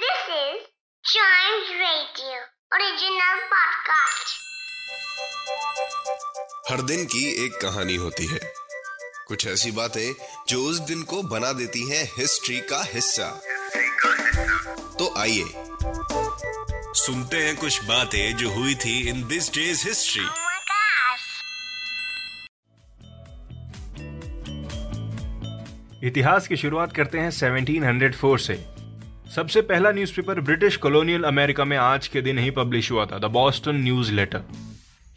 This is Chimes Radio, original podcast. हर दिन की एक कहानी होती है, कुछ ऐसी बातें जो उस दिन को बना देती हैं हिस्ट्री का हिस्सा। तो आइए सुनते हैं कुछ बातें जो हुई थी इन दिस डेज हिस्ट्री। इतिहास की शुरुआत करते हैं 1704 से। सबसे पहला न्यूज़पेपर ब्रिटिश कॉलोनियल अमेरिका में आज के दिन ही पब्लिश हुआ था, the Boston newsletter.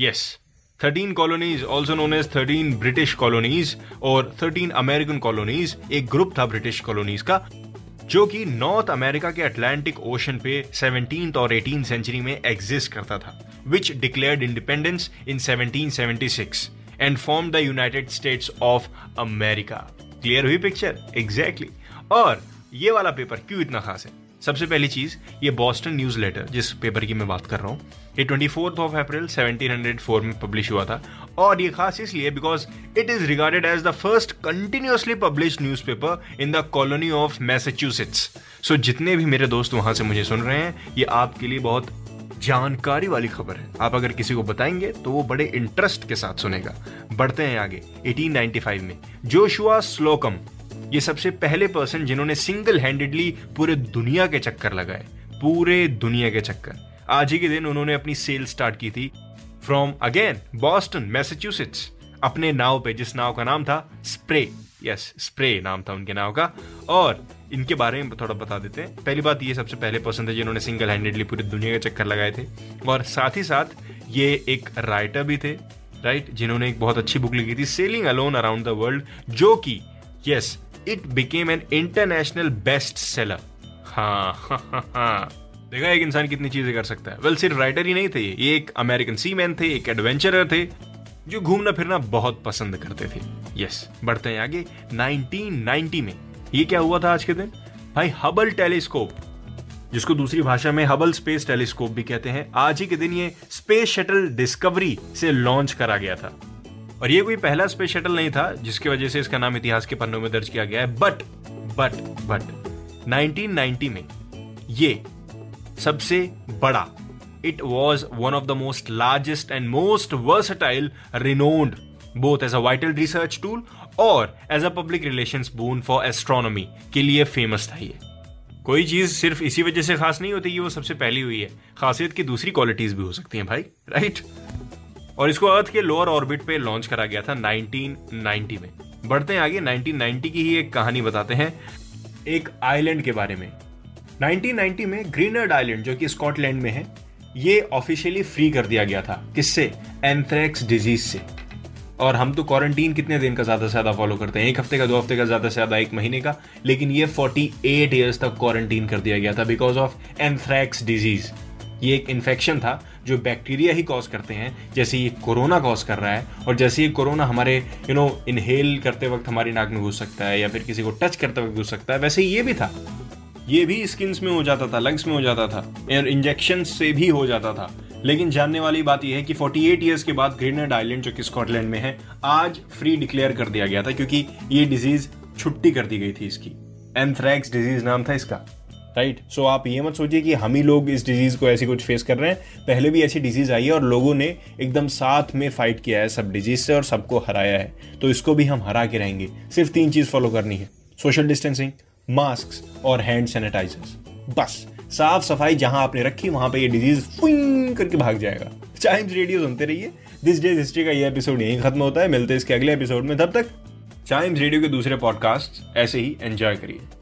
Yes, 13 colonies also known as 13 British colonies और 13 अमेरिकन कॉलोनीज एक ग्रुप था ब्रिटिश कॉलोनीज का, जो कि नॉर्थ अमेरिका के अटलांटिक ओशन पे 17th और 18th सेंचुरी में एग्जिस्ट करता था, which declared independence in 1776 and form the United States of America. Clear हुई पिक्चर? एग्जैक्टली। और ये वाला पेपर क्यों इतना खास है? सबसे पहली चीज, ये बॉस्टन न्यूज लेटर जिस पेपर की मैं बात कर रहा हूँ, ये 24th ऑफ अप्रैल 1704 में पब्लिश हुआ था। और ये खास इसलिए because it is regarded as the first continuously publish newspaper in the colony of Massachusetts. So जितने भी मेरे दोस्त वहां से मुझे सुन रहे हैं, ये आपके लिए बहुत जानकारी वाली खबर है। आप अगर किसी को बताएंगे तो वो बड़े इंटरेस्ट के साथ सुनेगा। बढ़ते हैं आगे। 1895 में जोशुआ स्लोकम, ये सबसे पहले पर्सन जिन्होंने सिंगल हैंडेडली पूरे दुनिया के चक्कर लगाए, पूरे दुनिया के चक्कर। आज ही के दिन उन्होंने अपनी सेल स्टार्ट की थी फ्रॉम अगेन बॉस्टन मैसेच्यूसेट्स, अपने नाव पे, जिस नाव का नाम था स्प्रे। यस, स्प्रे नाम था उनके नाव का। और इनके बारे में थोड़ा बता देते हैं। पहली बात, ये सबसे पहले पर्सन थे जिन्होंने सिंगल हैंडेडली पूरी दुनिया के चक्कर लगाए थे, और साथ ही साथ ये एक राइटर भी थे, राइट, जिन्होंने एक बहुत अच्छी बुक लिखी थी sailing alone around the world, जो कि yes, it became an international best seller. हाँ, देखा एक इंसान कितनी चीजें कर सकता है। वेल, सिर्फ राइटर ही नहीं थे, ये एक अमेरिकन सीमैन थे, एक एडवेंचरर थे जो घूमना फिरना बहुत पसंद करते थे। यस, बढ़ते हैं आगे। 1990 में ये क्या हुआ था आज के दिन? भाई, हबल टेलीस्कोप, जिसको दूसरी भाषा में हबल स्पेस टेलीस्कोप भी कहते हैं, आज ही के दिन ये स्पेस शटल डिस्कवरी से लॉन्च करा गया था। और ये कोई पहला स्पेस शटल नहीं था, जिसकी वजह से इसका नाम इतिहास के पन्नों में दर्ज किया गया है। बट 1990 में ये सबसे बड़ा, it was one of the most largest and most versatile, renowned both as a vital research tool और as a public relations boon for astronomy के लिए फेमस था। ये कोई चीज सिर्फ इसी वजह से खास नहीं होती कि वो सबसे पहली हुई है, खासियत की दूसरी क्वालिटीज भी हो सकती हैं भाई, राइट। और इसको अर्थ के लोअर ऑर्बिट पे लॉन्च करा गया था 1990 में। बढ़ते हैं आगे। 1990 की ही एक कहानी बताते हैं, एक आइलैंड के बारे में। 1990 में ग्रीनर्ड आइलैंड, जो कि स्कॉटलैंड में है, ये ऑफिशियली फ्री कर दिया गया था। किससे? एंथ्रेक्स डिजीज से। और हम तो क्वारंटीन कितने दिन का ज्यादा से ज्यादा फॉलो करते हैं, एक हफ्ते का, दो हफ्ते का, ज्यादा से ज्यादा एक महीने का, लेकिन ये 48 इयर्स तक क्वारंटीन कर दिया गया था बिकॉज ऑफ एंथ्रेक्स डिजीज। ये एक इन्फेक्शन था जो बैक्टीरिया ही कॉज करते हैं, जैसे ये कोरोना कॉज कर रहा है। और जैसे ये कोरोना हमारे इनहेल करते वक्त हमारी नाक में घुस सकता है या फिर किसी को टच करते वक्त घुस सकता है, वैसे ये भी था, ये भी स्किन्स में हो जाता था, लंग्स में हो जाता था और इंजेक्शन से भी हो जाता था। लेकिन जानने वाली बात यह है कि 48 ईयर्स के बाद ग्रीनर्ड आइलैंड, जो कि स्कॉटलैंड में है, आज फ्री डिक्लेयर कर दिया गया था क्योंकि ये डिजीज छुट्टी कर दी गई थी। इसकी एंथ्रेक्स डिजीज नाम था इसका, राइट। सो आप ये मत सोचिए कि हम ही लोग इस डिजीज को ऐसी कुछ फेस कर रहे हैं, पहले भी ऐसी डिजीज आई है और लोगों ने एकदम साथ में फाइट किया है सब डिजीज से और सबको हराया है, तो इसको भी हम हरा के रहेंगे। सिर्फ 3 चीज फॉलो करनी है, सोशल डिस्टेंसिंग, मास्क और हैंड सैनिटाइजर्स, बस। साफ सफाई जहां आपने रखी वहां पे ये डिजीज फुइंग करके भाग जाएगा। चाइम्स रेडियो सुनते रहिए। दिस डेज हिस्ट्री का ये एपिसोड यहीं खत्म होता है। मिलते हैं इसके अगले एपिसोड में। तब तक चाइम्स रेडियो के दूसरे पॉडकास्ट ऐसे ही एंजॉय करिए।